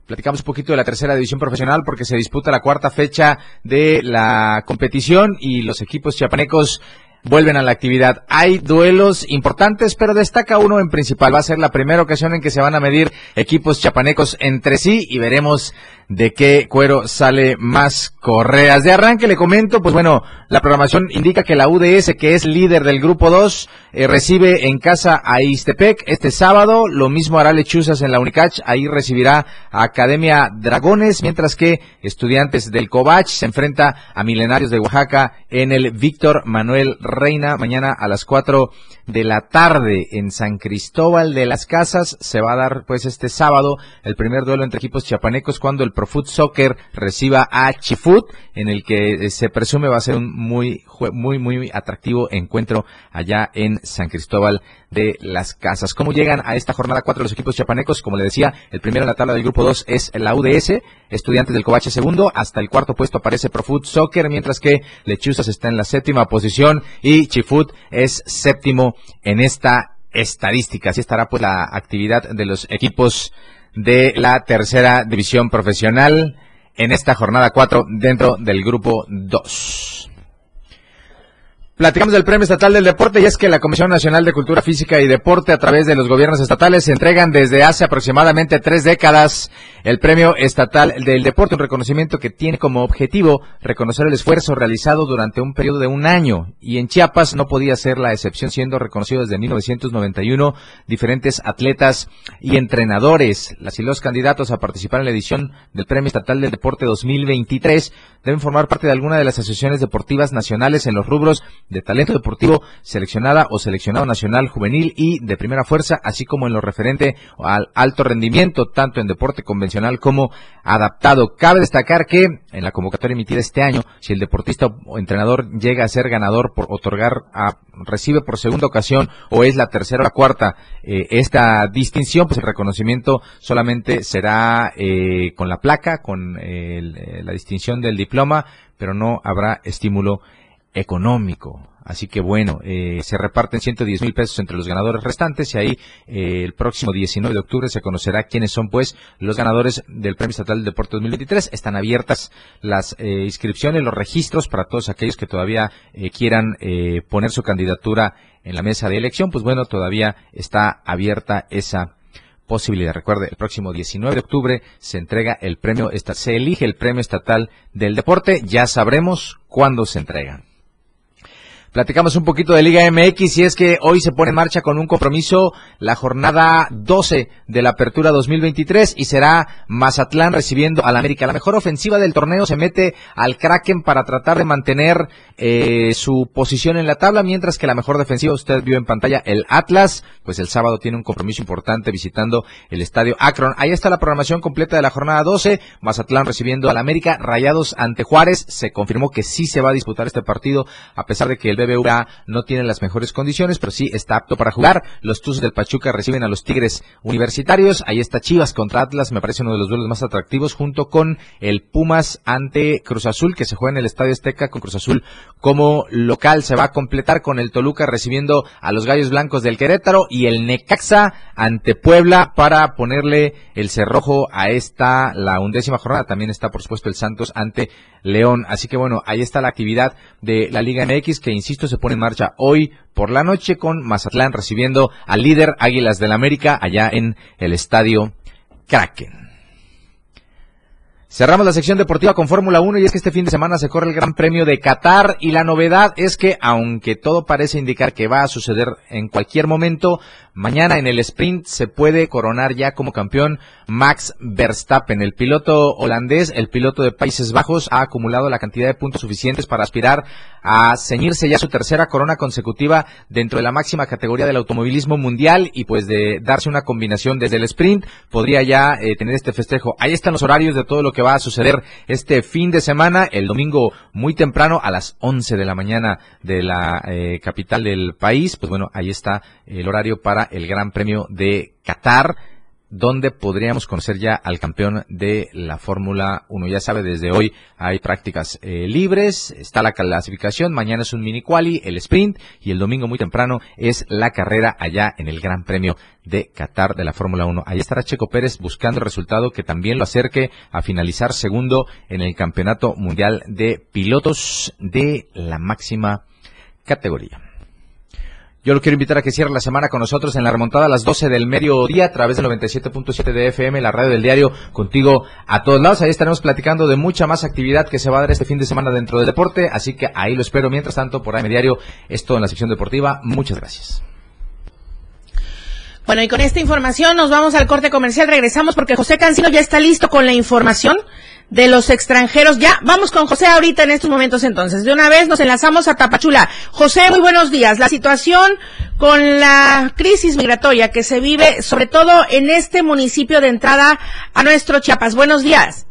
Platicamos un poquito de la tercera división profesional porque se disputa la cuarta fecha de la competición y los equipos chiapanecos vuelven a la actividad. Hay duelos importantes, pero destaca uno en principal. Va a ser la primera ocasión en que se van a medir equipos chiapanecos entre sí y veremos de qué cuero sale más correas. De arranque le comento, pues bueno, la programación indica que la U D S, que es líder del grupo dos, eh, recibe en casa a Ixtepec este sábado. Lo mismo hará Lechuzas en la UNICACH, ahí recibirá a Academia Dragones, mientras que Estudiantes del Cobach se enfrenta a Milenarios de Oaxaca en el Víctor Manuel Reina, mañana a las cuatro de la tarde en San Cristóbal de las Casas. Se va a dar pues este sábado el primer duelo entre equipos chiapanecos cuando el Profut Soccer reciba a Chifut, en el que se presume va a ser un muy, muy, muy atractivo encuentro allá en San Cristóbal de las Casas. ¿Cómo llegan a esta jornada cuatro los equipos chiapanecos? Como le decía, el primero en la tabla del grupo dos es la U D S, Estudiantes del Cobach segundo, hasta el cuarto puesto aparece Profut Soccer, mientras que Lechuzas está en la séptima posición y Chifut es séptimo en esta estadística. Así estará pues la actividad de los equipos de la tercera división profesional en esta jornada cuatro dentro del grupo dos. Platicamos del Premio Estatal del Deporte, y es que la Comisión Nacional de Cultura Física y Deporte, a través de los gobiernos estatales, se entregan desde hace aproximadamente tres décadas el Premio Estatal del Deporte, un reconocimiento que tiene como objetivo reconocer el esfuerzo realizado durante un periodo de un año, y en Chiapas no podía ser la excepción, siendo reconocido desde mil novecientos noventa y uno diferentes atletas y entrenadores. Las y los candidatos a participar en la edición del Premio Estatal del Deporte dos mil veintitrés deben formar parte de alguna de las asociaciones deportivas nacionales en los rubros de talento deportivo, seleccionada o seleccionado nacional juvenil y de primera fuerza, así como en lo referente al alto rendimiento, tanto en deporte convencional como adaptado. Cabe destacar que en la convocatoria emitida este año, si el deportista o entrenador llega a ser ganador por otorgar, a, recibe por segunda ocasión o es la tercera o la cuarta eh, esta distinción, pues el reconocimiento solamente será eh, con la placa, con eh, el, la distinción del diploma, pero no habrá estímulo económico. Así que bueno, eh, se reparten ciento diez mil pesos entre los ganadores restantes, y ahí eh, el próximo diecinueve de octubre se conocerá quiénes son pues los ganadores del Premio Estatal del Deporte dos mil veintitrés. Están abiertas las eh, inscripciones, los registros para todos aquellos que todavía eh, quieran eh, poner su candidatura en la mesa de elección. Pues bueno, todavía está abierta esa posibilidad. Recuerde, el próximo diecinueve de octubre se entrega el premio, se elige el Premio Estatal del Deporte. Ya sabremos cuándo se entregan. Platicamos un poquito de Liga M X y es que hoy se pone en marcha con un compromiso la jornada doce de la Apertura dos mil veintitrés y será Mazatlán recibiendo al América. La mejor ofensiva del torneo se mete al Kraken para tratar de mantener eh, su posición en la tabla, mientras que la mejor defensiva, usted vio en pantalla, el Atlas, pues el sábado tiene un compromiso importante visitando el Estadio Akron. Ahí está la programación completa de la jornada doce, Mazatlán recibiendo al América, Rayados ante Juárez. Se confirmó que sí se va a disputar este partido, a pesar de que el B B V A no tiene las mejores condiciones, pero sí está apto para jugar. Los Tuzos del Pachuca reciben a los Tigres Universitarios. Ahí está Chivas contra Atlas, me parece uno de los duelos más atractivos, junto con el Pumas ante Cruz Azul, que se juega en el Estadio Azteca con Cruz Azul como local. Se va a completar con el Toluca recibiendo a los Gallos Blancos del Querétaro y el Necaxa ante Puebla para ponerle el cerrojo a esta, la undécima jornada. También está, por supuesto, el Santos ante León. Así que bueno, ahí está la actividad de la Liga M X, que insisto, se pone en marcha hoy por la noche con Mazatlán recibiendo al líder Águilas del América allá en el Estadio Kraken. Cerramos la sección deportiva con Fórmula uno y es que este fin de semana se corre el Gran Premio de Qatar y la novedad es que, aunque todo parece indicar que va a suceder en cualquier momento, mañana en el sprint se puede coronar ya como campeón Max Verstappen. El piloto holandés, el piloto de Países Bajos, ha acumulado la cantidad de puntos suficientes para aspirar a ceñirse ya su tercera corona consecutiva dentro de la máxima categoría del automovilismo mundial y pues de darse una combinación desde el sprint podría ya eh, tener este festejo. Ahí están los horarios de todo lo que va a suceder este fin de semana. El domingo muy temprano a las once de la mañana de la eh, capital del país, pues bueno, ahí está el horario para el Gran Premio de Qatar, donde podríamos conocer ya al campeón de la Fórmula uno. Ya sabe, desde hoy hay prácticas eh, libres, está la clasificación, mañana es un mini quali, el sprint, y el domingo muy temprano es la carrera allá en el Gran Premio de Qatar de la Fórmula uno. Ahí estará Checo Pérez buscando el resultado que también lo acerque a finalizar segundo en el Campeonato Mundial de Pilotos de la máxima categoría. Yo lo quiero invitar a que cierre la semana con nosotros en la remontada a las doce del mediodía a través del noventa y siete punto siete de F M, la radio del diario, contigo a todos lados. Ahí estaremos platicando de mucha más actividad que se va a dar este fin de semana dentro del deporte, así que ahí lo espero. Mientras tanto, por A M Diario, es todo en la sección deportiva. Muchas gracias. Bueno, y con esta información nos vamos al corte comercial. Regresamos porque José Cancino ya está listo con la información de los extranjeros. Ya, vamos con José ahorita en estos momentos entonces. De una vez nos enlazamos a Tapachula. José, muy buenos días. La situación con la crisis migratoria que se vive, sobre todo en este municipio de entrada a nuestro Chiapas. Buenos días.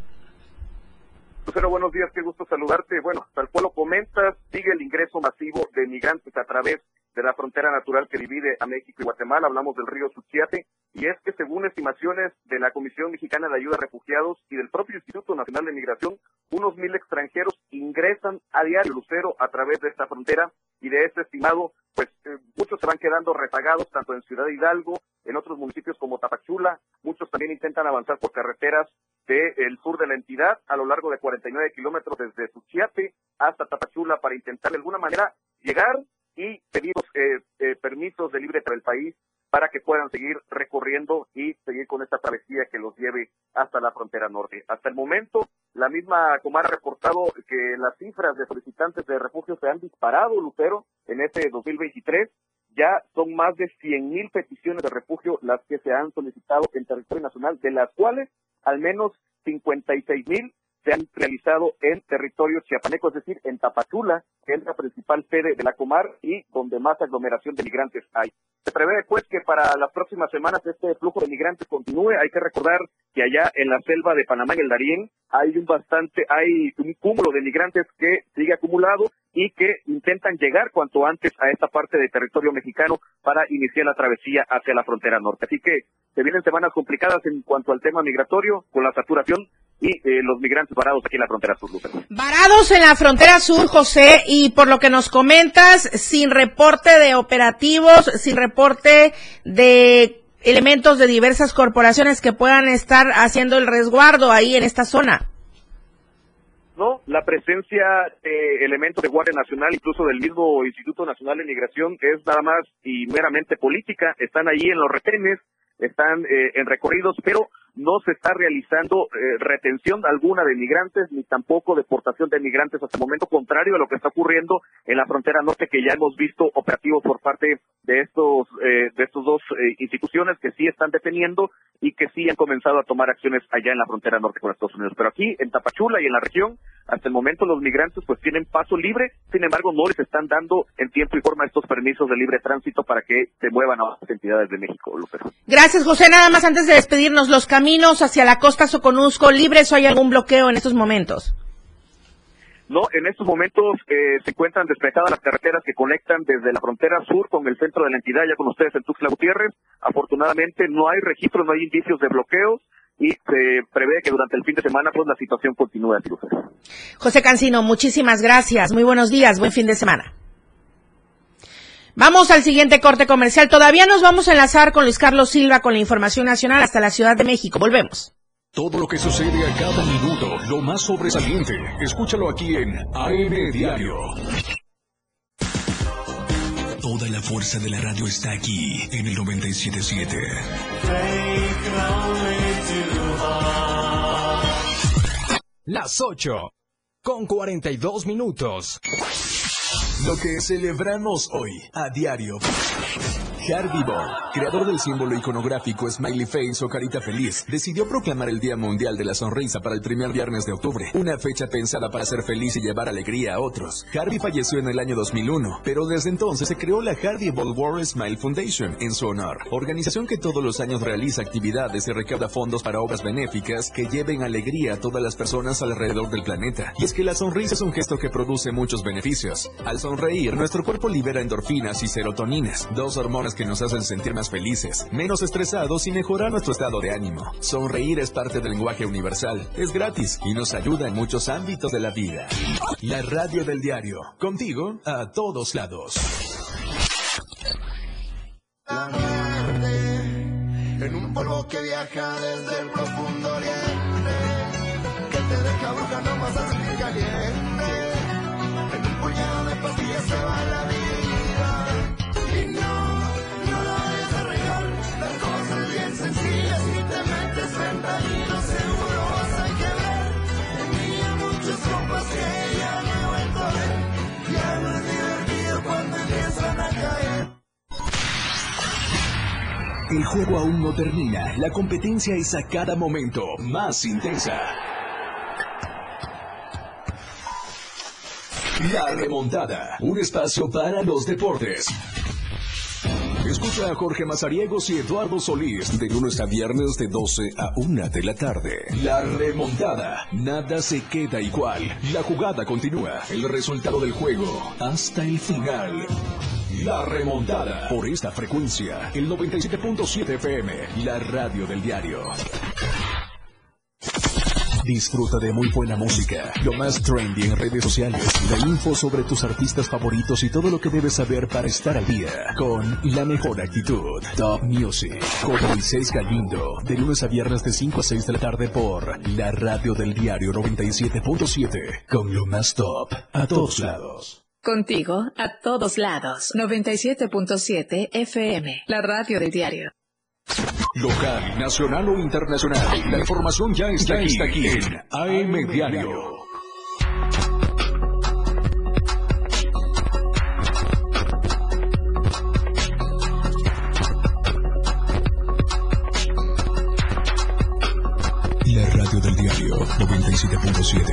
Pero buenos días, qué gusto saludarte. Bueno, tal cual lo comentas, sigue el ingreso masivo de migrantes a través de la frontera natural que divide a México y Guatemala. Hablamos del río Suchiate, y es que según estimaciones de la Comisión Mexicana de Ayuda a Refugiados y del propio Instituto Nacional de Migración, unos mil extranjeros ingresan a diario, Lucero, a través de esta frontera, y de este estimado, pues eh, muchos se van quedando rezagados tanto en Ciudad Hidalgo, en otros municipios como Tapachula. Muchos también intentan avanzar por carreteras del sur de la entidad a lo largo de cuarenta y nueve kilómetros desde Suchiate hasta Tapachula para intentar de alguna manera llegar y pedimos eh, eh, permisos de libre para el país para que puedan seguir recorriendo y seguir con esta travesía que los lleve hasta la frontera norte. Hasta el momento, la misma Comar ha reportado que las cifras de solicitantes de refugio se han disparado, Lucero, en este dos mil veintitrés. Ya son más de cien mil peticiones de refugio las que se han solicitado en territorio nacional, de las cuales al menos cincuenta y seis mil se han realizado en territorio chiapaneco, es decir, en Tapachula, que es la principal sede de la Comar y donde más aglomeración de migrantes hay. Se prevé, pues, que para las próximas semanas este flujo de migrantes continúe. Hay que recordar que allá en la selva de Panamá, en el Darién, hay un bastante, hay un cúmulo de migrantes que sigue acumulado y que intentan llegar cuanto antes a esta parte del territorio mexicano para iniciar la travesía hacia la frontera norte. Así que se vienen semanas complicadas en cuanto al tema migratorio, con la saturación y eh, los migrantes varados aquí en la frontera sur, Lucero. Varados en la frontera sur, José, y por lo que nos comentas, sin reporte de operativos, sin reporte de elementos de diversas corporaciones que puedan estar haciendo el resguardo ahí en esta zona. No, la presencia de elementos de Guardia Nacional, incluso del mismo Instituto Nacional de Migración, es nada más y meramente política. Están ahí en los retenes, están eh, en recorridos, pero no se está realizando eh, retención alguna de migrantes, ni tampoco deportación de migrantes hasta el momento, contrario a lo que está ocurriendo en la frontera norte, que ya hemos visto operativos por parte de estos eh, de estos dos eh, instituciones que sí están deteniendo y que sí han comenzado a tomar acciones allá en la frontera norte con Estados Unidos. Pero aquí, en Tapachula y en la región, hasta el momento los migrantes pues tienen paso libre, sin embargo no les están dando en tiempo y forma estos permisos de libre tránsito para que se muevan a otras entidades de México, López. Gracias, José. Nada más antes de despedirnos, los caminos ¿Caminos hacia la costa Soconusco libres o hay algún bloqueo en estos momentos? No, en estos momentos eh, se encuentran despejadas las carreteras que conectan desde la frontera sur con el centro de la entidad, ya con ustedes en Tuxtla Gutiérrez. Afortunadamente no hay registros, no hay indicios de bloqueos y se prevé que durante el fin de semana pues la situación continúe así. José Cancino, muchísimas gracias. Muy buenos días, buen fin de semana. Vamos al siguiente corte comercial. Todavía nos vamos a enlazar con Luis Carlos Silva con la información nacional hasta la Ciudad de México. Volvemos. Todo lo que sucede a cada minuto, lo más sobresaliente, escúchalo aquí en A M Diario. Toda la fuerza de la radio está aquí en el noventa y siete punto siete. Las ocho con cuarenta y dos minutos. Lo que celebramos hoy, a diario. Harvey Ball, creador del símbolo iconográfico Smiley Face o Carita Feliz, decidió proclamar el Día Mundial de la Sonrisa para el primer viernes de octubre, una fecha pensada para ser feliz y llevar alegría a otros. Harvey falleció en el año dos mil uno, pero desde entonces se creó la Harvey Ball World Smile Foundation en su honor, organización que todos los años realiza actividades y recauda fondos para obras benéficas que lleven alegría a todas las personas alrededor del planeta. Y es que la sonrisa es un gesto que produce muchos beneficios. Al sonreír, nuestro cuerpo libera endorfinas y serotoninas, dos hormonas que nos hacen sentir más felices, menos estresados y mejorar nuestro estado de ánimo. Sonreír es parte del lenguaje universal, es gratis y nos ayuda en muchos ámbitos de la vida. La radio del diario, contigo a todos lados. La muerte, en un polvo que viaja desde el profundo oriente, que te deja bruja nomás así caliente, en un puñado de pastillas se va la vida. El juego aún no termina, la competencia es a cada momento más intensa. La remontada, un espacio para los deportes. Escucha a Jorge Mazariegos y Eduardo Solís de lunes a viernes de doce a una de la tarde. La remontada. Nada se queda igual. La jugada continúa. El resultado del juego hasta el final. La remontada. Por esta frecuencia, el noventa y siete punto siete F M. La radio del diario. Disfruta de muy buena música, lo más trendy en redes sociales, la info sobre tus artistas favoritos y todo lo que debes saber para estar al día. Con la mejor actitud, Top Music, con Moisés Galindo, de lunes a viernes de cinco a seis de la tarde por la radio del diario noventa y siete punto siete, con lo más top a todos lados. Contigo a todos lados, noventa y siete punto siete F M, la radio del diario. Local, nacional o internacional, la información ya está, ya aquí, está aquí en A M Diario. La radio del diario noventa y siete punto siete.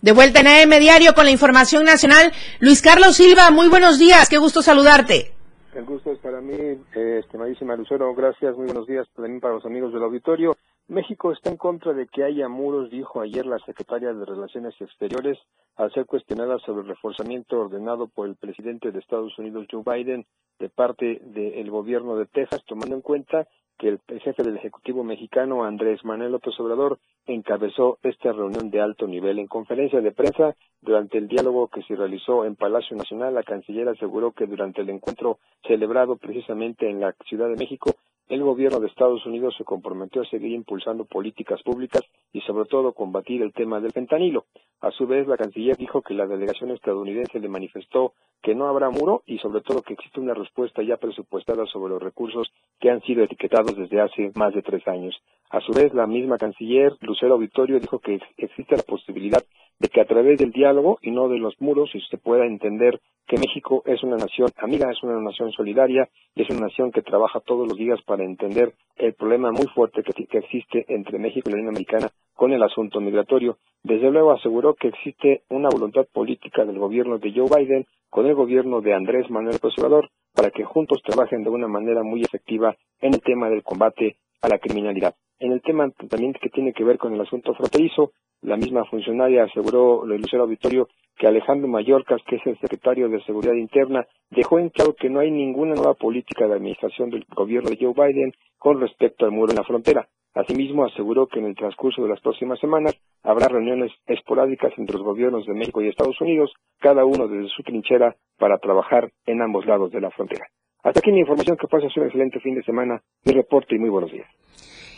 De vuelta en A M Diario con la información nacional. Luis Carlos Silva, muy buenos días, qué gusto saludarte. El gusto es para mí, eh, estimadísima Lucero, gracias, muy buenos días también para los amigos del auditorio. México está en contra de que haya muros, dijo ayer la secretaria de Relaciones Exteriores, al ser cuestionada sobre el reforzamiento ordenado por el presidente de Estados Unidos, Joe Biden, de parte del gobierno de Texas, tomando en cuenta que el jefe del Ejecutivo mexicano, Andrés Manuel López Obrador, encabezó esta reunión de alto nivel. En conferencia de prensa, durante el diálogo que se realizó en Palacio Nacional, la canciller aseguró que durante el encuentro celebrado precisamente en la Ciudad de México, el gobierno de Estados Unidos se comprometió a seguir impulsando políticas públicas y sobre todo combatir el tema del fentanilo. A su vez, la canciller dijo que la delegación estadounidense le manifestó que no habrá muro y sobre todo que existe una respuesta ya presupuestada sobre los recursos que han sido etiquetados desde hace más de tres años. A su vez, la misma canciller, Lucero Vittorio, dijo que existe la posibilidad de que a través del diálogo y no de los muros se pueda entender que México es una nación amiga, es una nación solidaria, es una nación que trabaja todos los días para entender el problema muy fuerte que, que existe entre México y la Unión Americana con el asunto migratorio. Desde luego aseguró que existe una voluntad política del gobierno de Joe Biden con el gobierno de Andrés Manuel López Obrador para que juntos trabajen de una manera muy efectiva en el tema del combate a la criminalidad. En el tema también que tiene que ver con el asunto fronterizo, la misma funcionaria aseguró, Lucero Vittorio, que Alejandro Mayorkas, que es el secretario de Seguridad Interna, dejó en claro que no hay ninguna nueva política de administración del gobierno de Joe Biden con respecto al muro en la frontera. Asimismo, aseguró que en el transcurso de las próximas semanas habrá reuniones esporádicas entre los gobiernos de México y Estados Unidos, cada uno desde su trinchera, para trabajar en ambos lados de la frontera. Hasta aquí mi información, que pases un excelente fin de semana, mi reporte y muy buenos días.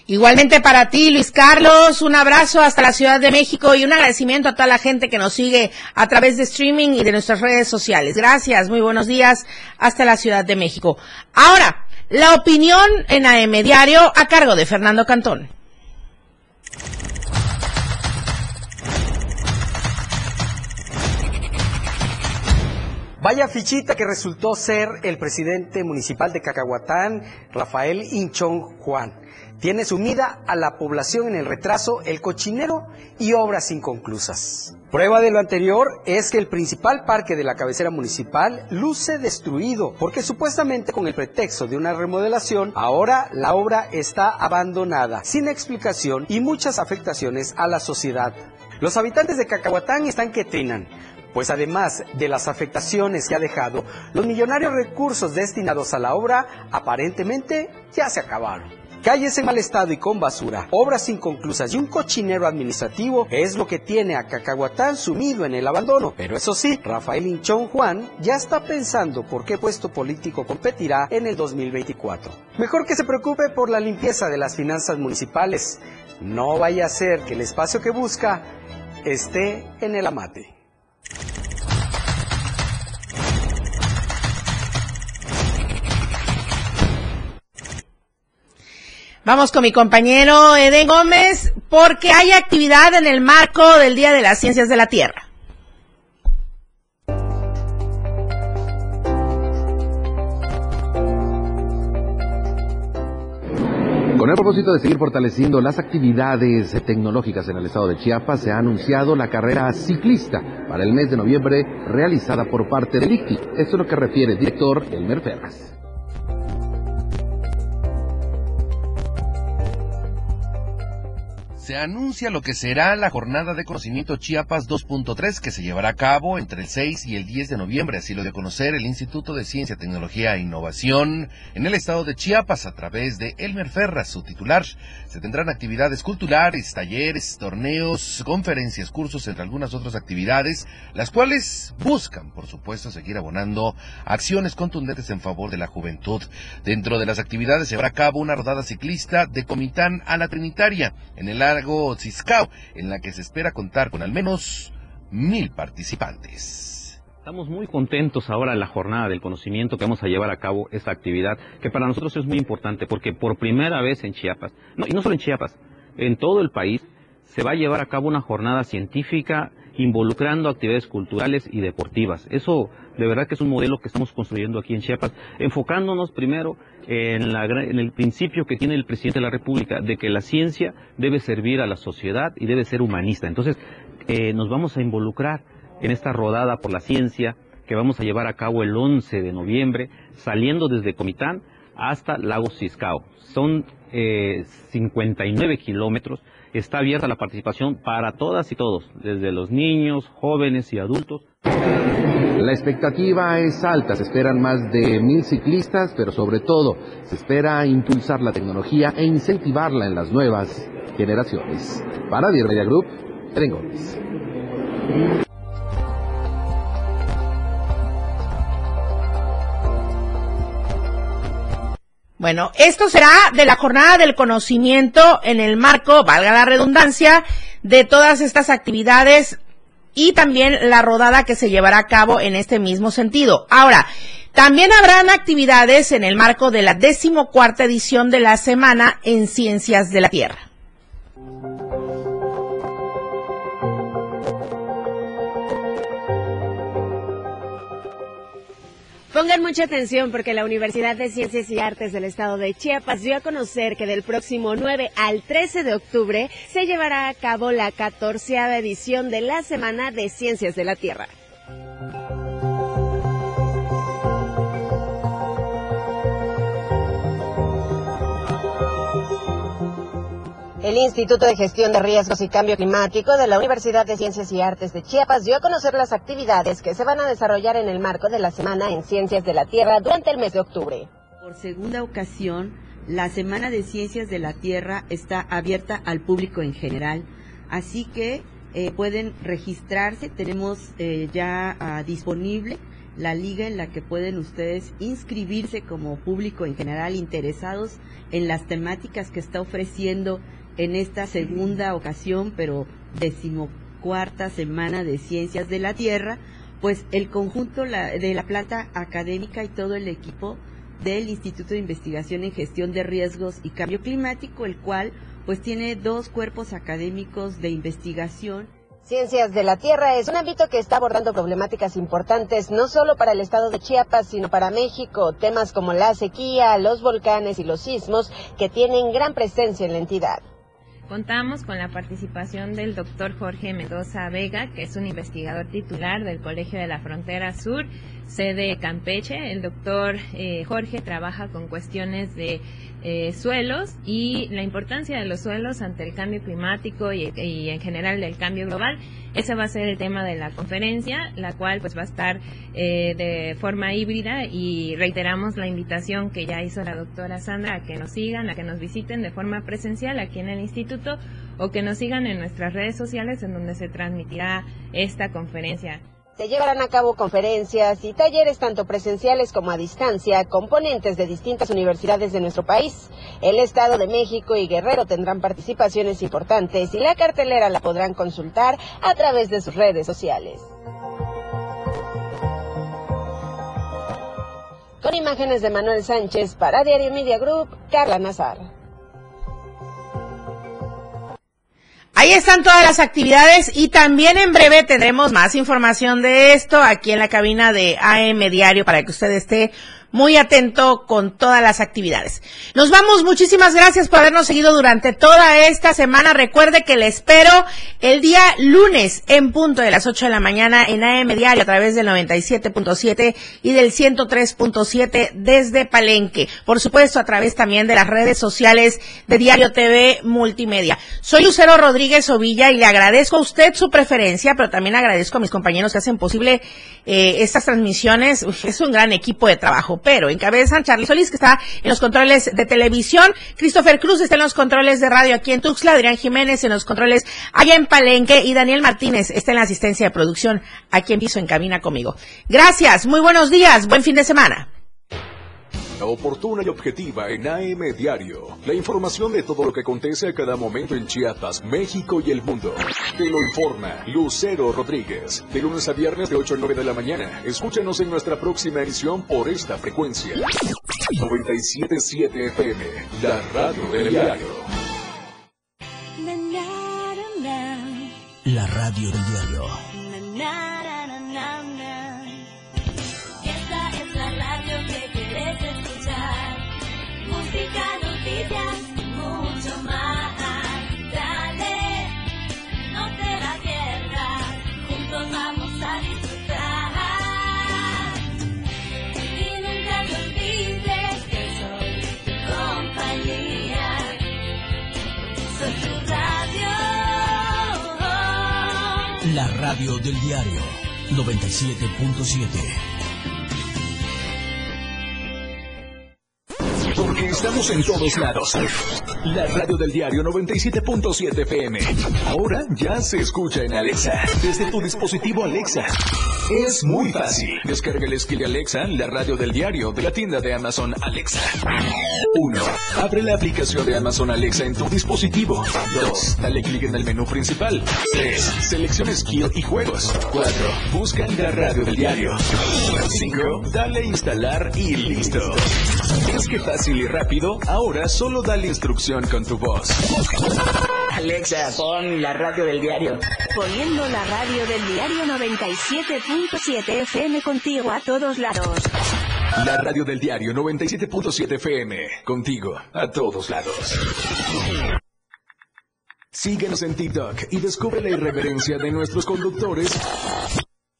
Igualmente para ti, Luis Carlos, un abrazo hasta la Ciudad de México y un agradecimiento a toda la gente que nos sigue a través de streaming y de nuestras redes sociales. Gracias, muy buenos días, hasta la Ciudad de México. Ahora, la opinión en A M Diario a cargo de Fernando Cantón. Vaya fichita que resultó ser el presidente municipal de Cacahuatán, Rafael Inchón Juan. Tiene sumida a la población en el retraso, el cochinero y obras inconclusas. Prueba de lo anterior es que el principal parque de la cabecera municipal luce destruido, porque supuestamente con el pretexto de una remodelación, ahora la obra está abandonada, sin explicación y muchas afectaciones a la sociedad. Los habitantes de Cacahuatán están que trinan, pues además de las afectaciones que ha dejado, los millonarios recursos destinados a la obra aparentemente ya se acabaron. Calles en mal estado y con basura, obras inconclusas y un cochinero administrativo es lo que tiene a Cacahuatán sumido en el abandono. Pero eso sí, Rafael Inchón Juan ya está pensando por qué puesto político competirá en el dos mil veinticuatro. Mejor que se preocupe por la limpieza de las finanzas municipales. No vaya a ser que el espacio que busca esté en el amate. Vamos con mi compañero Edén Gómez, porque hay actividad en el marco del Día de las Ciencias de la Tierra. Con el propósito de seguir fortaleciendo las actividades tecnológicas en el estado de Chiapas, se ha anunciado la carrera ciclista para el mes de noviembre, realizada por parte del I C T I. Esto es lo que refiere el director Elmer Ferraz. Se anuncia lo que será la Jornada de Conocimiento Chiapas dos punto tres, que se llevará a cabo entre el seis y el diez de noviembre, así lo dio a conocer el Instituto de Ciencia, Tecnología e Innovación en el estado de Chiapas a través de Elmer Ferraz, su titular. Se tendrán actividades culturales, talleres, torneos, conferencias, cursos, entre algunas otras actividades, las cuales buscan, por supuesto, seguir abonando acciones contundentes en favor de la juventud. Dentro de las actividades se llevará a cabo una rodada ciclista de Comitán a la Trinitaria, en el Largo Ciscao, en la que se espera contar con al menos mil participantes. Estamos muy contentos ahora en la Jornada del Conocimiento, que vamos a llevar a cabo esta actividad, que para nosotros es muy importante, porque por primera vez en Chiapas, no, y no solo en Chiapas, en todo el país, se va a llevar a cabo una jornada científica involucrando actividades culturales y deportivas. Eso de verdad que es un modelo que estamos construyendo aquí en Chiapas, enfocándonos primero en, la, en el principio que tiene el presidente de la República, de que la ciencia debe servir a la sociedad y debe ser humanista. Entonces, eh, nos vamos a involucrar en esta rodada por la ciencia que vamos a llevar a cabo el once de noviembre, saliendo desde Comitán hasta Lago Ciscao. Son eh, cincuenta y nueve kilómetros. Está abierta la participación para todas y todos, desde los niños, jóvenes y adultos. La expectativa es alta, se esperan más de mil ciclistas, pero sobre todo se espera impulsar la tecnología e incentivarla en las nuevas generaciones. Para Diario Media Group, Edén Gómez. Bueno, esto será de la jornada del conocimiento en el marco, valga la redundancia, de todas estas actividades y también la rodada que se llevará a cabo en este mismo sentido. Ahora, también habrán actividades en el marco de la decimocuarta edición de la Semana en Ciencias de la Tierra. Pongan mucha atención porque la Universidad de Ciencias y Artes del Estado de Chiapas dio a conocer que del próximo nueve al trece de octubre se llevará a cabo la catorceava edición de la Semana de Ciencias de la Tierra. El Instituto de Gestión de Riesgos y Cambio Climático de la Universidad de Ciencias y Artes de Chiapas dio a conocer las actividades que se van a desarrollar en el marco de la Semana en Ciencias de la Tierra durante el mes de octubre. Por segunda ocasión, la Semana de Ciencias de la Tierra está abierta al público en general, así que eh, pueden registrarse, tenemos eh, ya ah, disponible la liga en la que pueden ustedes inscribirse como público en general interesados en las temáticas que está ofreciendo en esta segunda ocasión, pero decimocuarta Semana de Ciencias de la Tierra, pues el conjunto de la planta académica y todo el equipo del Instituto de Investigación en Gestión de Riesgos y Cambio Climático, el cual pues tiene dos cuerpos académicos de investigación. Ciencias de la Tierra es un ámbito que está abordando problemáticas importantes no solo para el estado de Chiapas, sino para México, temas como la sequía, los volcanes y los sismos que tienen gran presencia en la entidad. Contamos con la participación del doctor Jorge Mendoza Vega, que es un investigador titular del Colegio de la Frontera Sur, sede Campeche. El doctor eh, Jorge trabaja con cuestiones de eh, suelos y la importancia de los suelos ante el cambio climático y, y en general del cambio global. Ese va a ser el tema de la conferencia, la cual pues va a estar eh, de forma híbrida, y reiteramos la invitación que ya hizo la doctora Sandra a que nos sigan, a que nos visiten de forma presencial aquí en el instituto, o que nos sigan en nuestras redes sociales en donde se transmitirá esta conferencia. Se llevarán a cabo conferencias y talleres tanto presenciales como a distancia con ponentes de distintas universidades de nuestro país. El Estado de México y Guerrero tendrán participaciones importantes y la cartelera la podrán consultar a través de sus redes sociales. Con imágenes de Manuel Sánchez para Diario Media Group, Carla Nazar. Ahí están todas las actividades y también en breve tendremos más información de esto aquí en la cabina de A M Diario para que usted esté muy atento con todas las actividades. Nos vamos, muchísimas gracias por habernos seguido durante toda esta semana. Recuerde que le espero el día lunes en punto de las ocho de la mañana en A M Diario a través del noventa y siete punto siete y del ciento tres punto siete desde Palenque. Por supuesto, a través también de las redes sociales de Diario T V Multimedia. Soy Lucero Rodríguez Ovilla y le agradezco a usted su preferencia, pero también agradezco a mis compañeros que hacen posible eh, estas transmisiones. Uf, es un gran equipo de trabajo. Pero encabezan Charly Solís, que está en los controles de televisión, Christopher Cruz está en los controles de radio aquí en Tuxtla, Adrián Jiménez en los controles allá en Palenque y Daniel Martínez está en la asistencia de producción aquí en Piso en Cabina conmigo. Gracias, muy buenos días, buen fin de semana. La oportuna y objetiva en A M Diario. La información de todo lo que acontece a cada momento en Chiapas, México y el mundo. Te lo informa Lucero Rodríguez. De lunes a viernes de ocho a nueve de la mañana. Escúchanos en nuestra próxima edición por esta frecuencia. noventa y siete punto siete F M, la radio del diario. La radio del diario. Esta es la radio que quieres escuchar. Música, noticias, mucho más. Dale, no te la pierdas. Juntos vamos a disfrutar. Y nunca te olvides que soy tu compañía. Soy tu radio. La radio del diario noventa y siete punto siete. Porque estamos en todos lados. La radio del diario noventa y siete punto siete F M. Ahora ya se escucha en Alexa. Desde tu dispositivo Alexa. Es muy fácil. Descarga el skill de Alexa, la radio del diario, de la tienda de Amazon Alexa. uno. Abre la aplicación de Amazon Alexa en tu dispositivo. dos. Dale clic en el menú principal. tres. Selecciona skill y juegos. cuatro. Busca la radio del diario. cinco. Dale instalar y listo. Es que fácil y rápido, ahora solo dale instrucción con tu voz. Alexa, pon la radio del diario. Poniendo la radio del diario noventa y siete punto siete F M contigo a todos lados. La radio del diario noventa y siete punto siete F M contigo a todos lados. Síguenos en TikTok y descubre la irreverencia de nuestros conductores.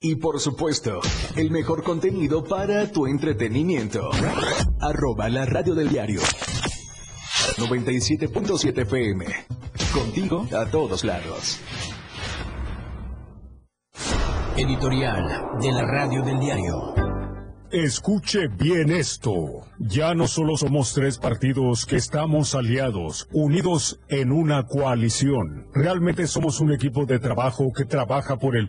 Y por supuesto, el mejor contenido para tu entretenimiento. Arroba la radio del diario noventa y siete punto siete F M. Contigo a todos lados. Editorial de la radio del diario. Escuche bien esto. Ya no solo somos tres partidos que estamos aliados, unidos en una coalición. Realmente somos un equipo de trabajo que trabaja por el pueblo.